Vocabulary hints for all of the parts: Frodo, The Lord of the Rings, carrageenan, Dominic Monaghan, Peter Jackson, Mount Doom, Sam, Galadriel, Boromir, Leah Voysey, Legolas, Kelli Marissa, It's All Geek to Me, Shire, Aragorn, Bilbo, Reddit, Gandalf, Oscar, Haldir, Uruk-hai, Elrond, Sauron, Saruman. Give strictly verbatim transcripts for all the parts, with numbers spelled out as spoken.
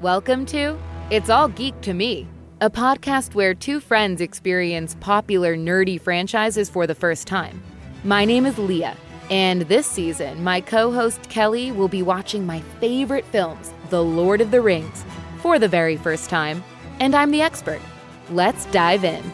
Welcome to It's All Geek to Me, a podcast where two friends experience popular nerdy franchises for the first time. My name is Leah, and this season, my co-host Kelly will be watching my favorite films, The Lord of the Rings, for the very first time, and I'm the expert. Let's dive in.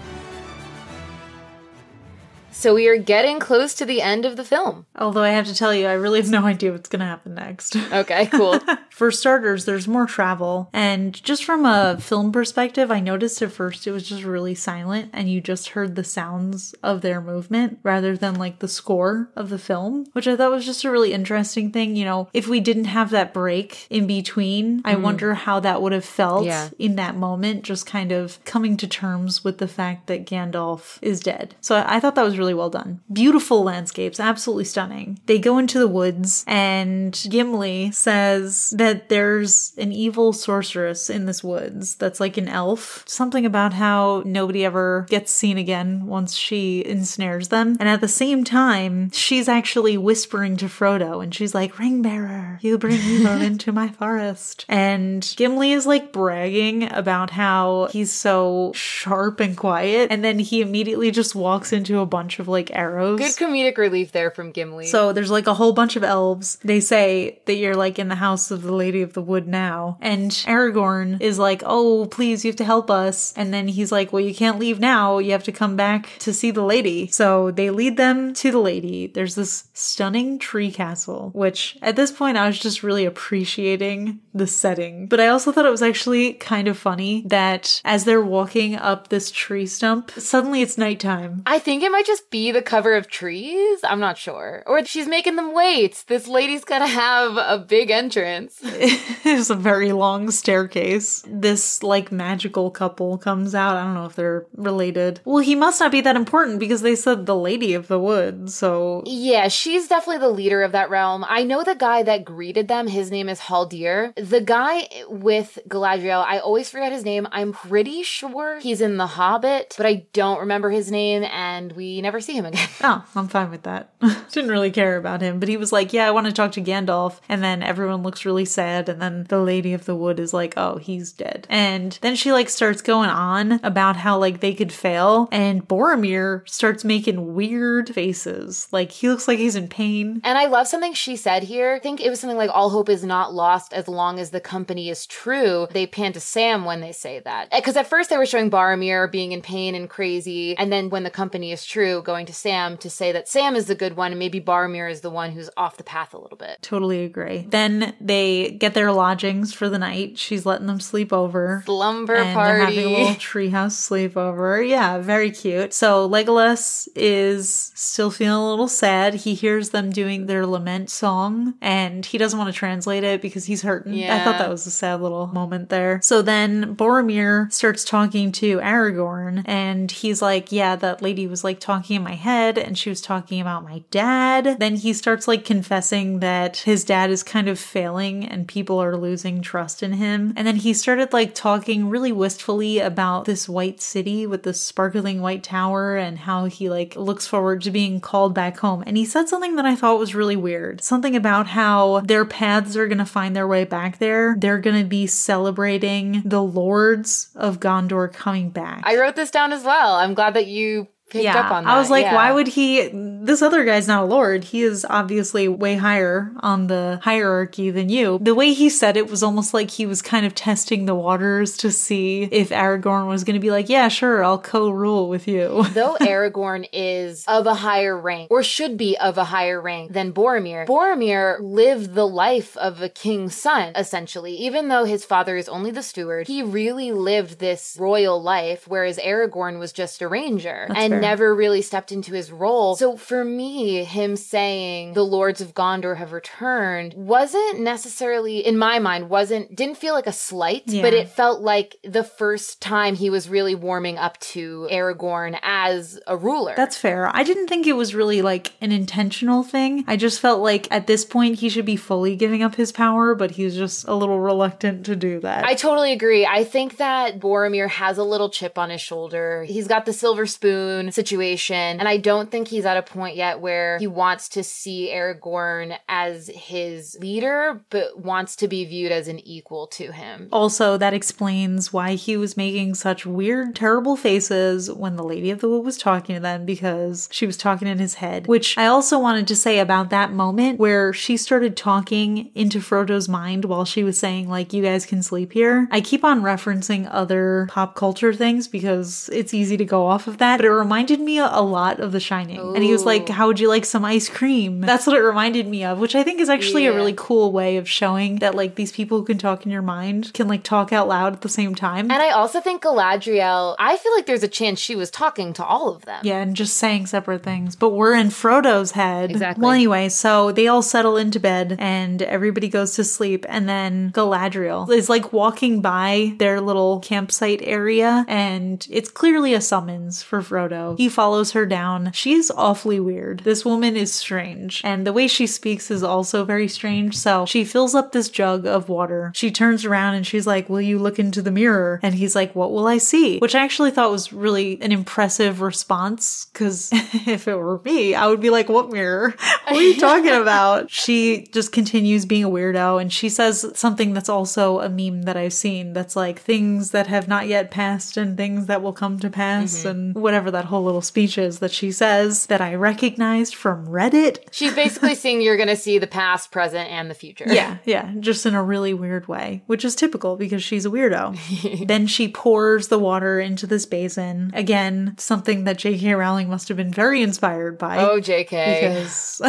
So we are getting close to the end of the film. Although I have to tell you, I really have no idea what's going to happen next. Okay, cool. For starters, there's more travel. And just from a film perspective, I noticed at first it was just really silent and you just heard the sounds of their movement rather than like the score of the film, which I thought was just a really interesting thing. You know, if we didn't have that break in between, mm. I wonder how that would have felt yeah. in that moment, just kind of coming to terms with the fact that Gandalf is dead. So I, I thought that was really really well done. Beautiful landscapes, absolutely stunning. They go into the woods and Gimli says that there's an evil sorceress in this woods that's like an elf. Something about how nobody ever gets seen again once she ensnares them. And at the same time, she's actually whispering to Frodo and she's like, "Ringbearer, you bring evil into my forest." And Gimli is like bragging about how he's so sharp and quiet. And then he immediately just walks into a bunch of like arrows. Good comedic relief there from Gimli. So there's like a whole bunch of elves. They say that you're like in the house of the Lady of the Wood now. And Aragorn is like, "Oh, please, you have to help us." And then he's like, "Well, you can't leave now. You have to come back to see the lady." So they lead them to the lady. There's this stunning tree castle, which at this point I was just really appreciating the setting. But I also thought it was actually kind of funny that as they're walking up this tree stump, suddenly it's nighttime. I think it might just be the cover of trees. I'm not sure. Or she's making them wait. This lady's gotta have a big entrance. It's a very long staircase. This like magical couple comes out. I don't know if they're related. Well, he must not be that important because they said the Lady of the Wood. So yeah, she's definitely the leader of that realm. I know the guy that greeted them. His name is Haldir. The guy with Galadriel. I always forget his name. I'm pretty sure he's in The Hobbit, but I don't remember his name, and we. You never see him again. Oh, I'm fine with that. Didn't really care about him, but he was like, "Yeah, I want to talk to Gandalf." And then everyone looks really sad. And then the Lady of the Wood is like, "Oh, he's dead." And then she like starts going on about how like they could fail. And Boromir starts making weird faces. Like he looks like he's in pain. And I love something she said here. I think it was something like, "All hope is not lost as long as the company is true." They pan to Sam when they say that. Because at first they were showing Boromir being in pain and crazy. And then when the company is true, True, going to Sam to say that Sam is the good one and maybe Boromir is the one who's off the path a little bit. Totally agree. Then they get their lodgings for the night. She's letting them sleep over. Slumber and party. They're having a little treehouse sleepover. Yeah, very cute. So Legolas is still feeling a little sad. He hears them doing their lament song and he doesn't want to translate it because he's hurting. Yeah. I thought that was a sad little moment there. So then Boromir starts talking to Aragorn and he's like, "Yeah, that lady was like talking in my head and she was talking about my dad." Then he starts like confessing that his dad is kind of failing and people are losing trust in him. And then he started like talking really wistfully about this white city with this sparkling white tower and how he like looks forward to being called back home. And he said something that I thought was really weird. Something about how their paths are going to find their way back there. They're going to be celebrating the lords of Gondor coming back. I wrote this down as well. I'm glad that you picked yeah. up on that. I was like, yeah. why would he? This other guy's not a lord. He is obviously way higher on the hierarchy than you. The way he said it was almost like he was kind of testing the waters to see if Aragorn was going to be like, "Yeah, sure, I'll co-rule with you." Though Aragorn is of a higher rank, or should be of a higher rank than Boromir, Boromir lived the life of a king's son, essentially. Even though his father is only the steward, he really lived this royal life, whereas Aragorn was just a ranger. That's and fair. Never really stepped into his role. So for me, him saying the lords of Gondor have returned wasn't necessarily, in my mind, wasn't, didn't feel like a slight, yeah. but it felt like the first time he was really warming up to Aragorn as a ruler. That's fair. I didn't think it was really like an intentional thing. I just felt like at this point he should be fully giving up his power, but he's just a little reluctant to do that. I totally agree. I think that Boromir has a little chip on his shoulder. He's got the silver spoon. Moon situation. And I don't think he's at a point yet where he wants to see Aragorn as his leader, but wants to be viewed as an equal to him. Also, that explains why he was making such weird, terrible faces when the Lady of the Wood was talking to them, because she was talking in his head. Which I also wanted to say about that moment where she started talking into Frodo's mind while she was saying, like, you guys can sleep here. I keep on referencing other pop culture things because it's easy to go off of that, but it reminded me a lot of The Shining. Ooh. And he was like, how would you like some ice cream? That's what it reminded me of, which I think is actually yeah. a really cool way of showing that, like, these people who can talk in your mind can, like, talk out loud at the same time. And I also think Galadriel, I feel like there's a chance she was talking to all of them. Yeah, and just saying separate things. But we're in Frodo's head. Exactly. Well, anyway, so they all settle into bed and everybody goes to sleep, and then Galadriel is, like, walking by their little campsite area, and it's clearly a summons for Frodo. He follows her down. She's awfully weird. This woman is strange, and the way she speaks is also very strange. So she fills up this jug of water. She turns around and she's like, will you look into the mirror? And he's like, what will I see? Which I actually thought was really an impressive response, because if it were me, I would be like, what mirror? What are you talking about? She just continues being a weirdo, and she says something that's also a meme that I've seen that's like, things that have not yet passed and things that will come to pass, mm-hmm. and whatever that whole little speech is that she says that I recognized from Reddit. She's basically saying you're going to see the past, present, and the future. Yeah, yeah, just in a really weird way, which is typical because she's a weirdo. Then she pours the water into this basin. Again, something that J K. Rowling must have been very inspired by. Oh, J K. Because...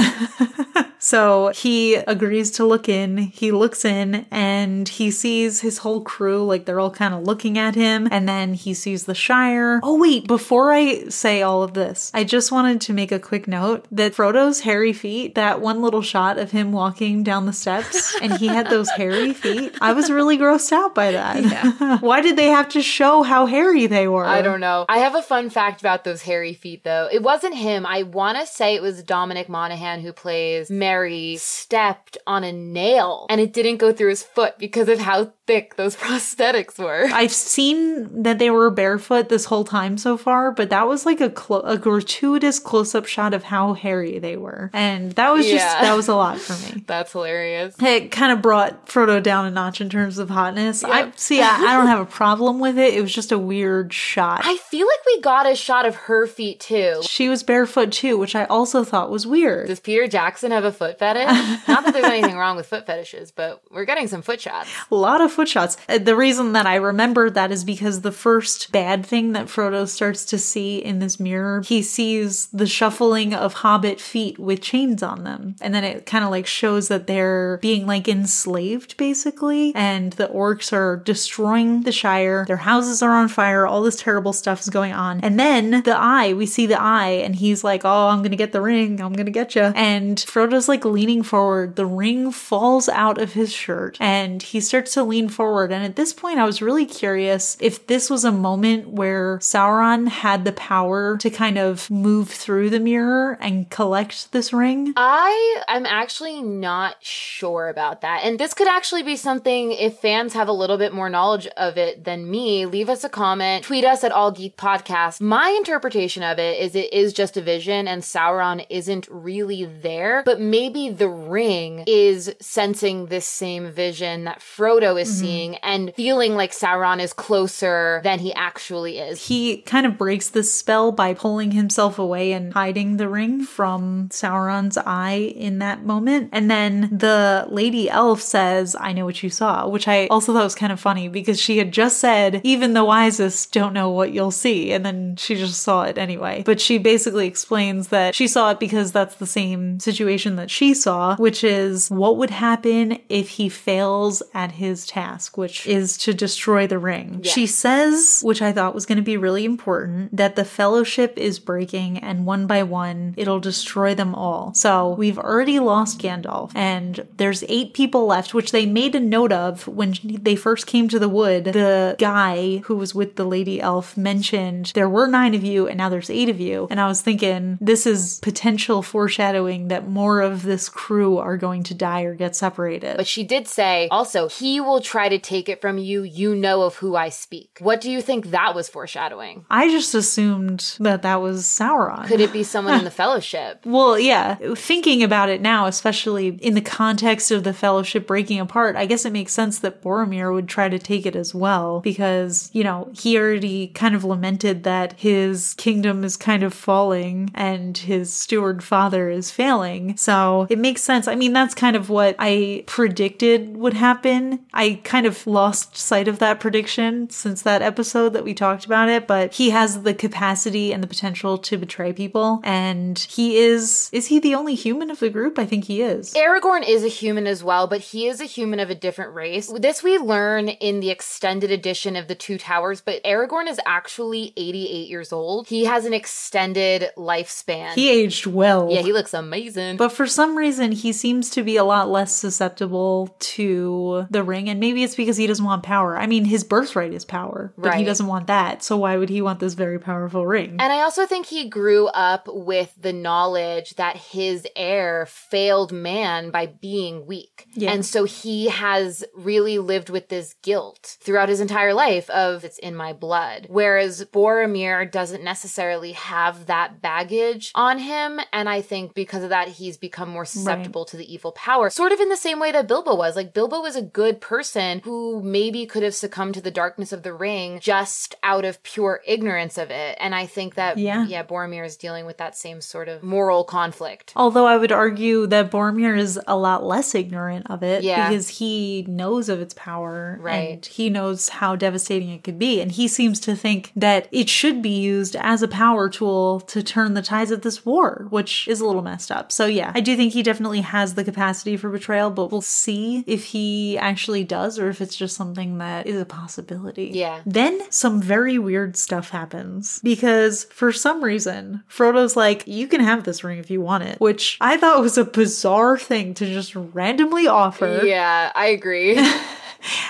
So he agrees to look in. He looks in and he sees his whole crew, like they're all kind of looking at him. And then he sees the Shire. Oh wait, before I say all of this, I just wanted to make a quick note that Frodo's hairy feet, that one little shot of him walking down the steps and he had those hairy feet. I was really grossed out by that. Yeah. Why did they have to show how hairy they were? I don't know. I have a fun fact about those hairy feet though. It wasn't him. I want to say it was Dominic Monaghan, who plays Merry, stepped on a nail and it didn't go through his foot because of how thick those prosthetics were. I've seen that they were barefoot this whole time so far, but that was like a clo- a gratuitous close-up shot of how hairy they were. And that was just, yeah. that was a lot for me. That's hilarious. It kind of brought Frodo down a notch in terms of hotness. Yep. I See, I, I don't have a problem with it. It was just a weird shot. I feel like we got a shot of her feet too. She was barefoot too, which I also thought was weird. Does Peter Jackson have a foot fetish? Not that there's anything wrong with foot fetishes, but we're getting some foot shots. A lot of foot shots. The reason that I remember that is because the first bad thing that Frodo starts to see in this mirror, he sees the shuffling of hobbit feet with chains on them. And then it kind of like shows that they're being like enslaved basically. And the orcs are destroying the Shire. Their houses are on fire. All this terrible stuff is going on. And then the eye, we see the eye and he's like, oh, I'm going to get the ring. I'm going to get you. And Frodo's like leaning forward, the ring falls out of his shirt and he starts to lean forward. And at this point I was really curious if this was a moment where Sauron had the power to kind of move through the mirror and collect this ring. I am actually not sure about that, and this could actually be something, if fans have a little bit more knowledge of it than me, leave us a comment, tweet us at AllGeekPodcast. My interpretation of it is it is just a vision and Sauron isn't really there, but maybe Maybe the ring is sensing this same vision that Frodo is mm-hmm. seeing and feeling like Sauron is closer than he actually is. He kind of breaks this spell by pulling himself away and hiding the ring from Sauron's eye in that moment. And then the lady elf says, I know what you saw, which I also thought was kind of funny because she had just said, even the wisest don't know what you'll see. And then she just saw it anyway. But she basically explains that she saw it because that's the same situation that she saw, which is what would happen if he fails at his task, which is to destroy the ring. Yeah. She says, which I thought was going to be really important, that the fellowship is breaking and one by one it'll destroy them all. So we've already lost Gandalf and there's eight people left, which they made a note of when they first came to the wood. The guy who was with the lady elf mentioned there were nine of you and now there's eight of you. And I was thinking this is potential foreshadowing that more of this crew are going to die or get separated. But she did say also, he will try to take it from you. You know of who I speak. What do you think that was foreshadowing? I just assumed assumed that that was Sauron. Could it be someone in the Fellowship? Well, yeah. Thinking about it now, especially in the context of the Fellowship breaking apart, I guess it makes sense that Boromir would try to take it as well, because, you know, he already kind of lamented that his kingdom is kind of falling and his steward father is failing. So it makes sense. I mean, that's kind of what I predicted would happen. I kind of lost sight of that prediction since that episode that we talked about it, but he has the capacity and the potential to betray people, and he is, is he the only human of the group? I think he is. Aragorn is a human as well, but he is a human of a different race. This we learn in the extended edition of The Two Towers, but Aragorn is actually eighty-eight years old. He has an extended lifespan. He aged well. Yeah, he looks amazing. But for some reason, he seems to be a lot less susceptible to the ring, and maybe it's because he doesn't want power. I mean, his birthright is power, but right. He doesn't want that, so why would he want this very powerful ring? And I also think he grew up with the knowledge that his heir failed man by being weak. Yeah. And so he has really lived with this guilt throughout his entire life of, it's in my blood. Whereas Boromir doesn't necessarily have that baggage on him. And I think because of that, he's become more susceptible right. to the evil power. Sort of in the same way that Bilbo was. Like, Bilbo was a good person who maybe could have succumbed to the darkness of the ring just out of pure ignorance of it. And I think that, yeah. yeah, Boromir is dealing with that same sort of moral conflict. Although I would argue that Boromir is a lot less ignorant of it yeah. because he knows of its power right. and he knows how devastating it could be. And he seems to think that it should be used as a power tool to turn the tides of this war, which is a little messed up. So yeah, I do think he definitely has the capacity for betrayal, but we'll see if he actually does or if it's just something that is a possibility. Yeah. Then some very weird stuff happens because for some reason, Frodo's like, you can have this ring if you want it, which I thought was a bizarre thing to just randomly offer. Yeah, I agree.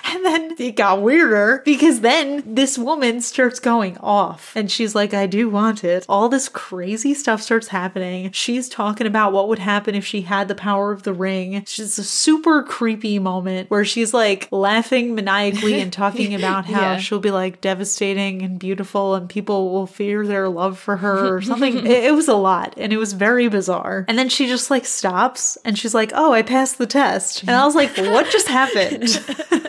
And then it got weirder because then this woman starts going off and she's like, I do want it. All this crazy stuff starts happening. She's talking about what would happen if she had the power of the ring. It's a super creepy moment where she's like laughing maniacally and talking about how yeah. she'll be like devastating and beautiful and people will fear their love for her or something. it, it was a lot and it was very bizarre. And then she just like stops and she's like, oh, I passed the test. And I was like, what just happened?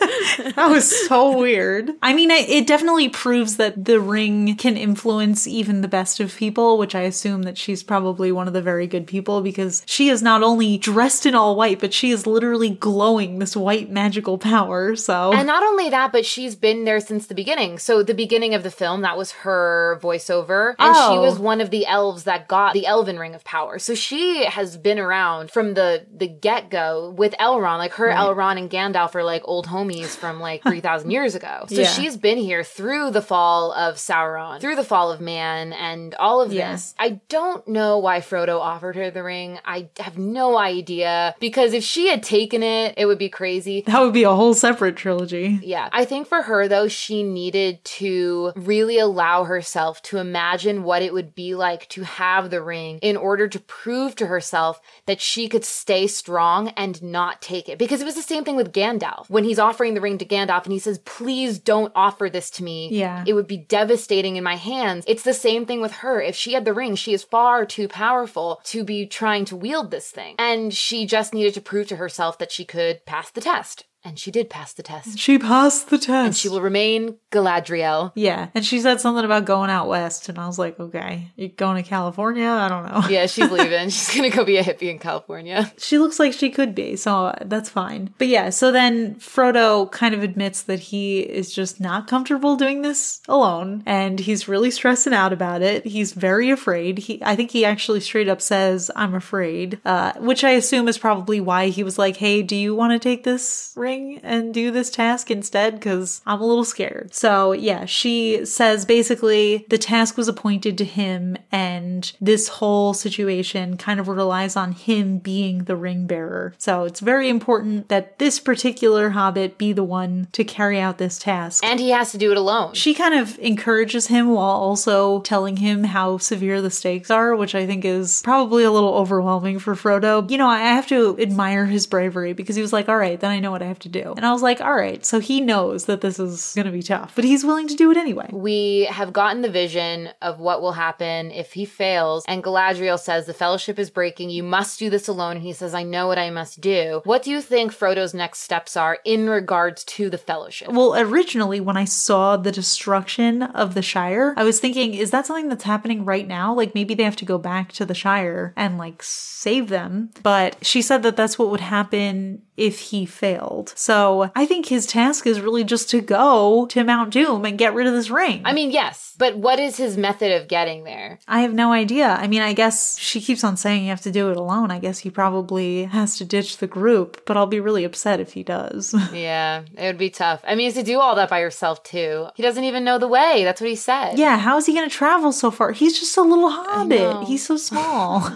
That was so weird. I mean, I, it definitely proves that the ring can influence even the best of people, which I assume that she's probably one of the very good people because she is not only dressed in all white, but she is literally glowing this white magical power, so. And not only that, but she's been there since the beginning. So the beginning of the film, that was her voiceover. And oh. she was one of the elves that got the elven ring of power. So she has been around from the, the get-go with Elrond. Like her right. Elrond and Gandalf are like old homies from like three thousand years ago. So yeah. she's been here through the fall of Sauron, through the fall of man and all of yeah. this. I don't know why Frodo offered her the ring. I have no idea because if she had taken it, it would be crazy. That would be a whole separate trilogy. Yeah. I think for her though, she needed to really allow herself to imagine what it would be like to have the ring in order to prove to herself that she could stay strong and not take it. Because it was the same thing with Gandalf. When he's offering the ring to Gandalf and he says, please don't offer this to me. Yeah. It would be devastating in my hands. It's the same thing with her. If she had the ring, she is far too powerful to be trying to wield this thing. And she just needed to prove to herself that she could pass the test. And she did pass the test. She passed the test. And she will remain Galadriel. Yeah. And she said something about going out west. And I was like, okay, you're going to California? I don't know. Yeah, she's leaving. She's going to go be a hippie in California. She looks like she could be. So that's fine. But yeah, so then Frodo kind of admits that he is just not comfortable doing this alone. And he's really stressing out about it. He's very afraid. He, I think he actually straight up says, I'm afraid. Uh, which I assume is probably why he was like, hey, do you want to take this ring and do this task instead? Because I'm a little scared. So yeah, she says basically the task was appointed to him and this whole situation kind of relies on him being the ring bearer. So it's very important that this particular hobbit be the one to carry out this task. And he has to do it alone. She kind of encourages him while also telling him how severe the stakes are, which I think is probably a little overwhelming for Frodo. You know, I have to admire his bravery because he was like, all right, then I know what I have to to do. And I was like, all right, so he knows that this is going to be tough, but he's willing to do it anyway. We have gotten the vision of what will happen if he fails. And Galadriel says, the fellowship is breaking. You must do this alone. And he says, I know what I must do. What do you think Frodo's next steps are in regards to the fellowship? Well, originally, when I saw the destruction of the Shire, I was thinking, is that something that's happening right now? Like, maybe they have to go back to the Shire and, like, save them. But she said that that's what would happen if he failed. So I think his task is really just to go to Mount Doom and get rid of this ring. I mean, yes, but what is his method of getting there? I have no idea. I mean, I guess she keeps on saying you have to do it alone. I guess he probably has to ditch the group, but I'll be really upset if he does. Yeah, it would be tough. I mean, he has to do all that by yourself too. He doesn't even know the way. That's what he said. Yeah, how is he going to travel so far? He's just a little hobbit. He's so small.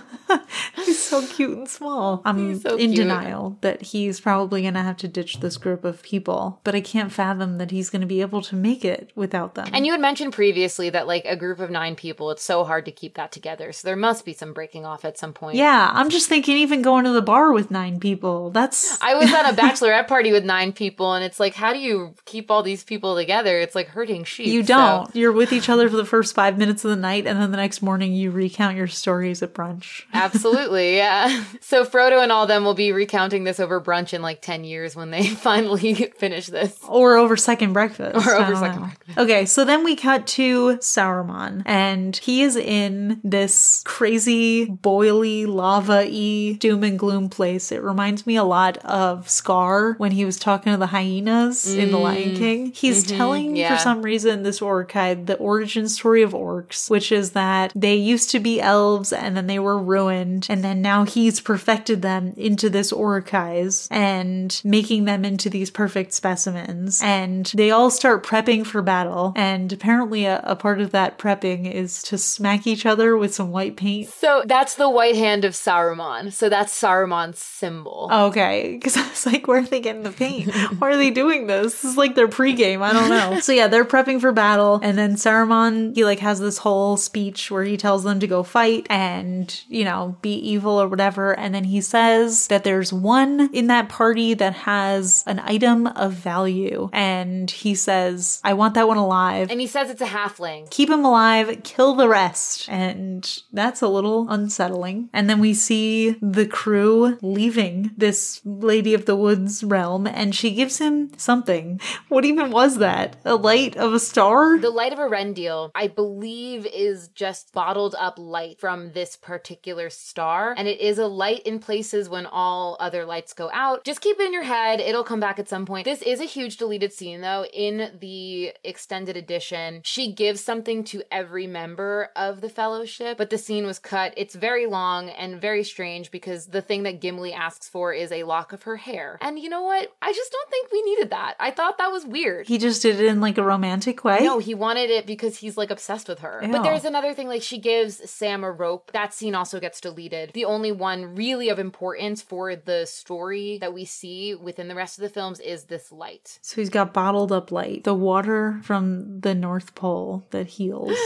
He's so cute and small. I'm so in cute. denial that he's He's probably going to have to ditch this group of people, but I can't fathom that he's going to be able to make it without them. And you had mentioned previously that, like, a group of nine people, it's so hard to keep that together. So there must be some breaking off at some point. Yeah, I'm just thinking even going to the bar with nine people, that's... I was at a bachelorette party with nine people, and it's like, how do you keep all these people together? It's like herding sheep. You don't. So. You're with each other for the first five minutes of the night, and then the next morning you recount your stories at brunch. Absolutely, yeah. So Frodo and all them will be recounting this over brunch in like ten years when they finally finish this. Or over second breakfast. Or over second know. breakfast. Okay, so then we cut to Saruman, and he is in this crazy, boily, lava-y, doom and gloom place. It reminds me a lot of Scar when he was talking to the hyenas mm. in The Lion King. He's mm-hmm. telling, yeah. for some reason, this Uruk-hai, the origin story of orcs, which is that they used to be elves and then they were ruined, and then now he's perfected them into this Uruk-hais and making them into these perfect specimens. And they all start prepping for battle. And apparently a, a part of that prepping is to smack each other with some white paint. So that's the white hand of Saruman. So that's Saruman's symbol. Okay. Because I was like, where are they getting the paint? Why are they doing this? This is like their pregame. I don't know. So yeah, they're prepping for battle. And then Saruman, he like has this whole speech where he tells them to go fight and, you know, be evil or whatever. And then he says that there's one in that party that has an item of value, and he says, I want that one alive. And he says it's a halfling. Keep him alive, kill the rest. And that's a little unsettling. And then we see the crew leaving this Lady of the Woods realm, and she gives him something. What even was that? A light of a star? The light of a Rendil, I believe, is just bottled up light from this particular star, and it is a light in places when all other lights go out. Just keep it in your head. It'll come back at some point. This is a huge deleted scene, though. In the extended edition, she gives something to every member of the fellowship, but the scene was cut. It's very long and very strange because the thing that Gimli asks for is a lock of her hair. And you know what? I just don't think we needed that. I thought that was weird. He just did it in like a romantic way? No, he wanted it because he's like obsessed with her. Ew. But there's another thing, like she gives Sam a rope. That scene also gets deleted. The only one really of importance for the story that we see within the rest of the films is this light. So he's got bottled up light. The water from the North Pole that heals.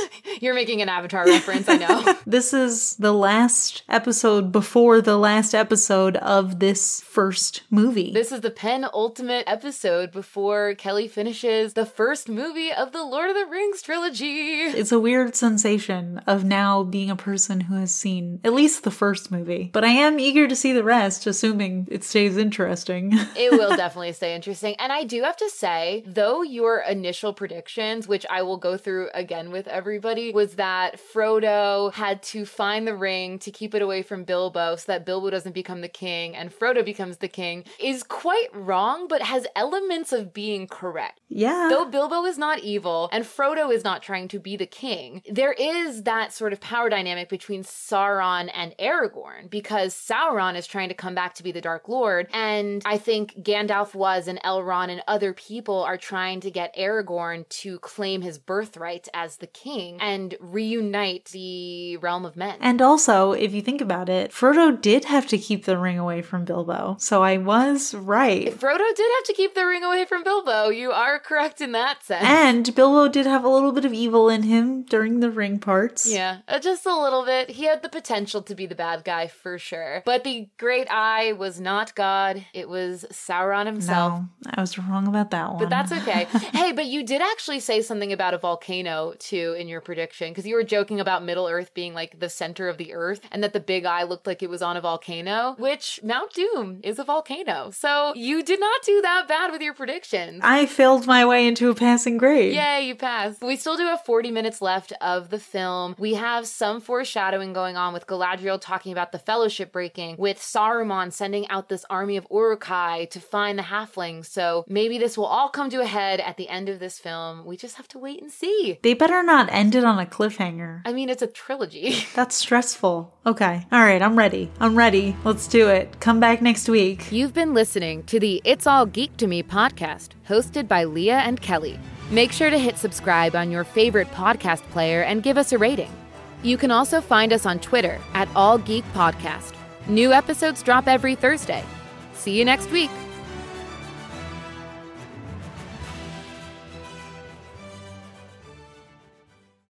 You're making an Avatar reference, I know. This is the last episode before the last episode of this first movie. This is the penultimate episode before Kelly finishes the first movie of the Lord of the Rings trilogy. It's a weird sensation of now being a person who has seen at least the first movie. But I am eager to see the rest, assuming it stays in interesting. It will definitely stay interesting. And I do have to say, though, your initial predictions, which I will go through again with everybody, was that Frodo had to find the ring to keep it away from Bilbo so that Bilbo doesn't become the king and Frodo becomes the king, is quite wrong, but has elements of being correct. Yeah. Though Bilbo is not evil and Frodo is not trying to be the king, there is that sort of power dynamic between Sauron and Aragorn, because Sauron is trying to come back to be the Dark Lord. And I think Gandalf was, and Elrond and other people are trying to get Aragorn to claim his birthright as the king and reunite the realm of men. And also, if you think about it, Frodo did have to keep the ring away from Bilbo. So I was right. If Frodo did have to keep the ring away from Bilbo. You are correct in that sense. And Bilbo did have a little bit of evil in him during the ring parts. Yeah, just a little bit. He had the potential to be the bad guy for sure. But the great eye was not God. god. It was Sauron himself. No, I was wrong about that one. But that's okay. Hey, but you did actually say something about a volcano, too, in your prediction, because you were joking about Middle-earth being, like, the center of the earth, and that the Big Eye looked like it was on a volcano, which Mount Doom is a volcano. So you did not do that bad with your predictions. I failed my way into a passing grade. Yay, you passed. We still do have forty minutes left of the film. We have some foreshadowing going on with Galadriel talking about the Fellowship breaking, with Saruman sending out this army of Uruk-hai to find the halflings. So maybe this will all come to a head at the end of this film. We just have to wait and see. They better not end it on a cliffhanger. I mean, it's a trilogy. That's stressful. Okay. All right. I'm ready. I'm ready. Let's do it. Come back next week. You've been listening to the It's All Geek to Me podcast, hosted by Leah and Kelly. Make sure to hit subscribe on your favorite podcast player and give us a rating. You can also find us on Twitter at AllGeekPodcast. New episodes drop every Thursday. See you next week.